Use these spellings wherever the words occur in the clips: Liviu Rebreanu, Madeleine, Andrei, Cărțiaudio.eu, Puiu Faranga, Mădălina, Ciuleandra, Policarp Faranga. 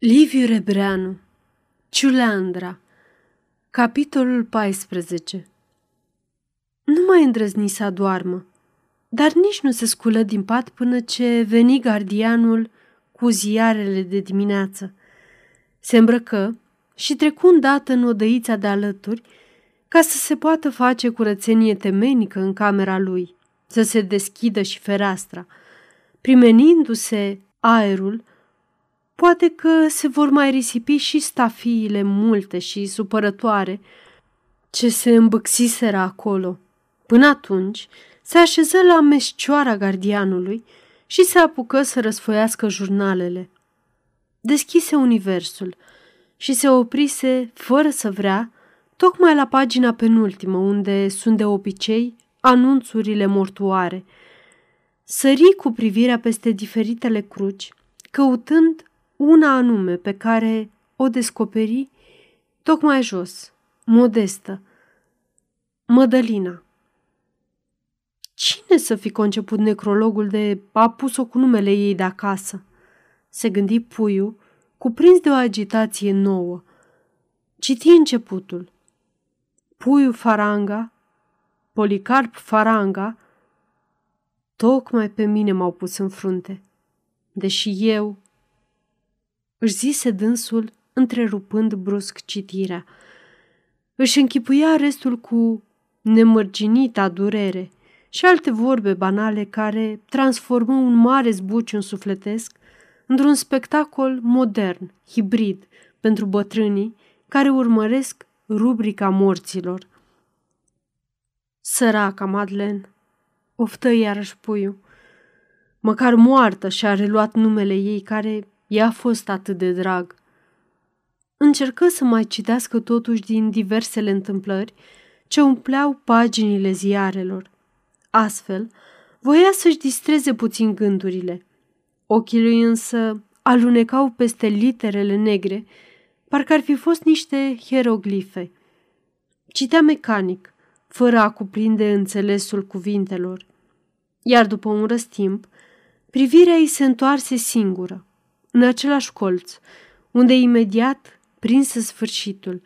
Liviu Rebreanu, Ciuleandra, capitolul 14. Nu mai îndrăzni să adoarmă, dar nici nu se sculă din pat până ce veni gardianul cu ziarele de dimineață. Se îmbrăcă și trecu îndată în odăița de alături ca să se poată face curățenie temenică în camera lui, să se deschidă și fereastra, primenindu-se aerul. Poate că se vor mai risipi și stafiile multe și supărătoare ce se îmbâxiseră acolo. Până atunci se așeză la meșcioara gardianului și se apucă să răsfoiască jurnalele. Deschise Universul și se oprise, fără să vrea, tocmai la pagina penultimă, unde sunt de obicei anunțurile mortuare. Sări cu privirea peste diferitele cruci, căutând una anume pe care o descoperi tocmai jos, modestă, Mădălina. Cine să fi conceput necrologul de a pus-o cu numele ei de acasă? Se gândi Puiu, cuprins de o agitație nouă. Citi începutul. Puiu Faranga, Policarp Faranga, tocmai pe mine m-au pus în frunte, deși eu... Își zise dânsul, întrerupând brusc citirea. Își închipuia restul cu nemărginita durere și alte vorbe banale care transformă un mare zbucium sufletesc într-un spectacol modern, hibrid, pentru bătrânii care urmăresc rubrica morților. Săraca Madeleine, oftă iarăși Puiu, măcar moartă și-a reluat numele ei care... i-a fost atât de drag. Încercă să mai citească totuși din diversele întâmplări ce umpleau paginile ziarelor. Astfel, voia să-și distreze puțin gândurile. Ochii lui însă alunecau peste literele negre, parcă ar fi fost niște hieroglife. Citea mecanic, fără a cuprinde înțelesul cuvintelor. Iar după un răstimp, privirea îi se întoarse singură, în același colț, unde imediat prinse sfârșitul.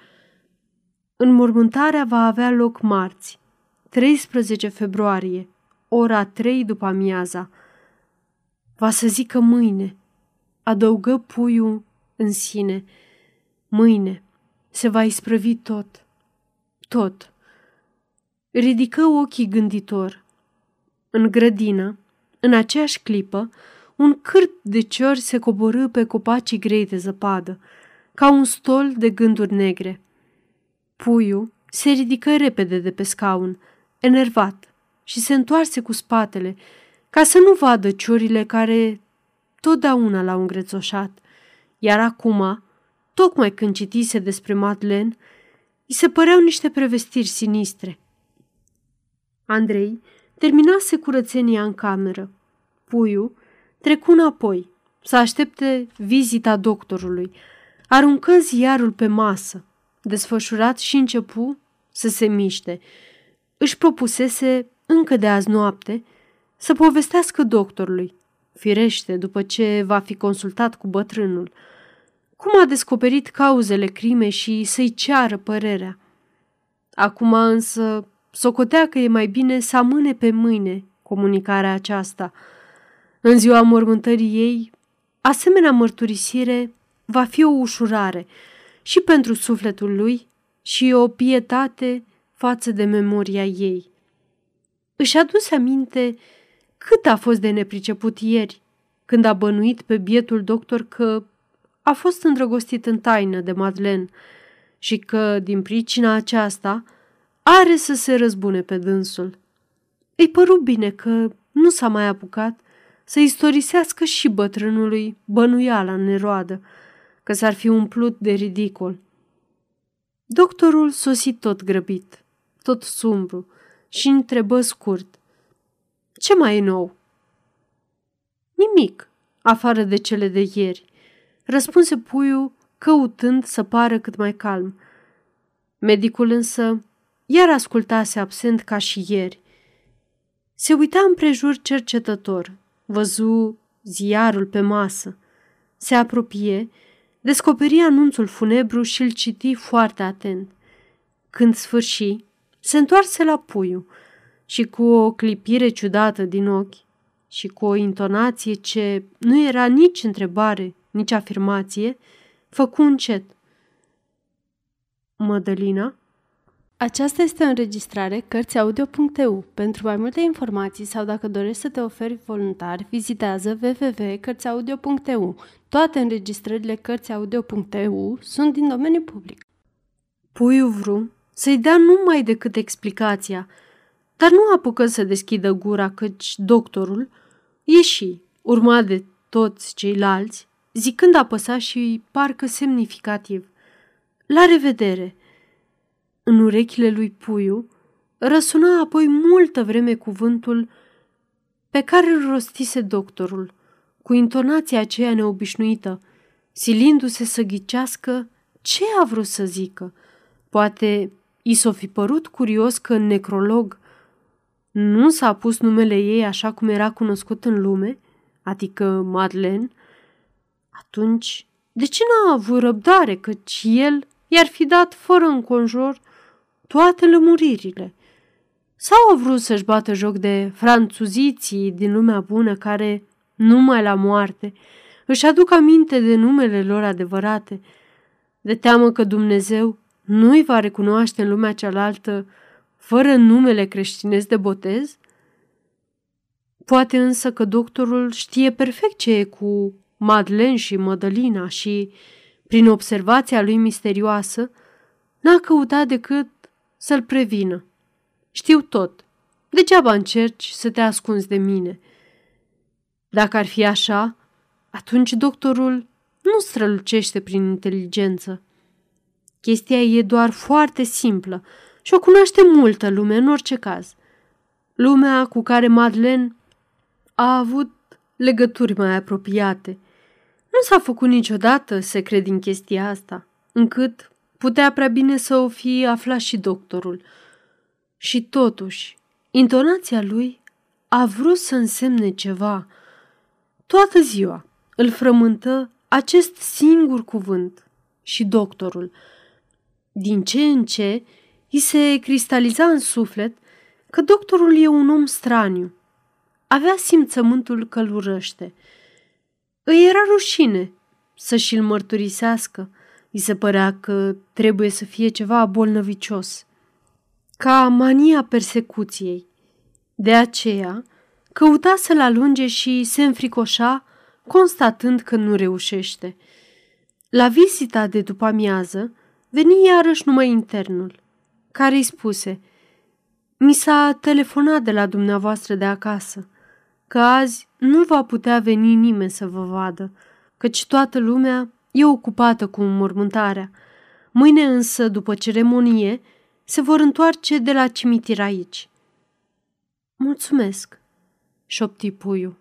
Înmormântarea va avea loc marți, 13 februarie, ora 3 după amiaza. Va să zică mâine, adăugă Puiul în sine. Mâine se va isprăvi tot, tot. Ridică ochii gânditor. În grădină, în aceeași clipă, un cârp de ciori se coborâ pe copacii grei de zăpadă, ca un stol de gânduri negre. Puiu se ridică repede de pe scaun, enervat, și se întoarse cu spatele, ca să nu vadă ciorile care totdeauna l-au îngrețoșat. Iar acum, tocmai când citise despre Madeleine, îi se păreau niște prevestiri sinistre. Andrei terminase curățenia în cameră. Puiu trecu înapoi, să aștepte vizita doctorului. Aruncă ziarul pe masă, desfășurat, și începu să se miște. Își propusese, încă de azi noapte, să povestească doctorului, firește, după ce va fi consultat cu bătrânul, cum a descoperit cauzele crimei și să-i ceară părerea. Acum însă socotea că e mai bine să amâne pe mâine comunicarea aceasta. În ziua mormântării ei, asemenea mărturisire va fi o ușurare și pentru sufletul lui și o pietate față de memoria ei. Își aduse aminte cât a fost de nepriceput ieri, când a bănuit pe bietul doctor că a fost îndrăgostit în taină de Madeleine și că, din pricina aceasta, are să se răzbune pe dânsul. Îi păru bine că nu s-a mai apucat să istorisească și bătrânului bănuiala neroadă, că s-ar fi umplut de ridicol. Doctorul sosi tot grăbit, tot sumbru, și întrebă scurt: ce mai e nou? Nimic, afară de cele de ieri, răspunse Puiu, căutând să pară cât mai calm. Medicul însă iar ascultase absent ca și ieri. Se uita împrejur cercetător, văzu ziarul pe masă, se apropie descoperi anunțul funebru și îl citi foarte atent. Când sfârși, se întoarse la Puiu și cu o clipire ciudată din ochi și cu o intonație ce nu era nici întrebare, nici afirmație, făcu încet. Mădălina? Aceasta este o înregistrare Cărțiaudio.eu. Pentru mai multe informații sau dacă dorești să te oferi voluntar, vizitează www.cărțiaudio.eu. Toate înregistrările Cărțiaudio.eu sunt din domeniu public. Puiu vru să-i dea numai decât explicația, dar nu apucă să deschidă gura, căci doctorul ieși, urmat de toți ceilalți, zicând apăsat și parcă semnificativ: "La revedere!" În urechile lui Puiu răsuna apoi multă vreme cuvântul pe care îl rostise doctorul, cu intonația aceea neobișnuită, silindu-se să ghicească ce a vrut să zică. Poate i s-o fi părut curios că în necrolog nu s-a pus numele ei așa cum era cunoscut în lume, adică Madeleine. Atunci, de ce n-a avut răbdare, căci el i-ar fi dat fără înconjur toate lămuririle? Sau a vrut să-și bată joc de franțuziții din lumea bună care, numai la moarte, își aduc aminte de numele lor adevărate, de teamă că Dumnezeu nu-i va recunoaște în lumea cealaltă fără numele creștinesc de botez? Poate însă că doctorul știe perfect ce e cu Madeleine și Mădălina și, prin observația lui misterioasă, n-a căutat decât să-l prevină. "Știu tot. Degeaba încerci să te ascunzi de mine." Dacă ar fi așa, atunci doctorul nu strălucește prin inteligență. Chestia e doar foarte simplă și o cunoaște multă lume în orice caz. Lumea cu care Madeleine a avut legături mai apropiate. Nu s-a făcut niciodată secret din chestia asta, încât putea prea bine să o fi aflat și doctorul. Și totuși, intonația lui a vrut să însemne ceva. Toată ziua îl frământă acest singur cuvânt și doctorul. Din ce în ce, i se cristaliza în suflet că doctorul e un om straniu. Avea simțământul că îl urăște. Îi era rușine să și-l mărturisească. I se părea că trebuie să fie ceva bolnăvicios, ca mania persecuției. De aceea căuta să-l alunge și se înfricoșa, constatând că nu reușește. La vizita de după amiază veni iarăși numai internul, care îi spuse: "Mi s-a telefonat de la dumneavoastră de acasă că azi nu va putea veni nimeni să vă vadă, căci toată lumea e ocupată cu înmormântarea. Mâine însă, după ceremonie, se vor întoarce de la cimitir aici." "Mulțumesc," șopti Puiu.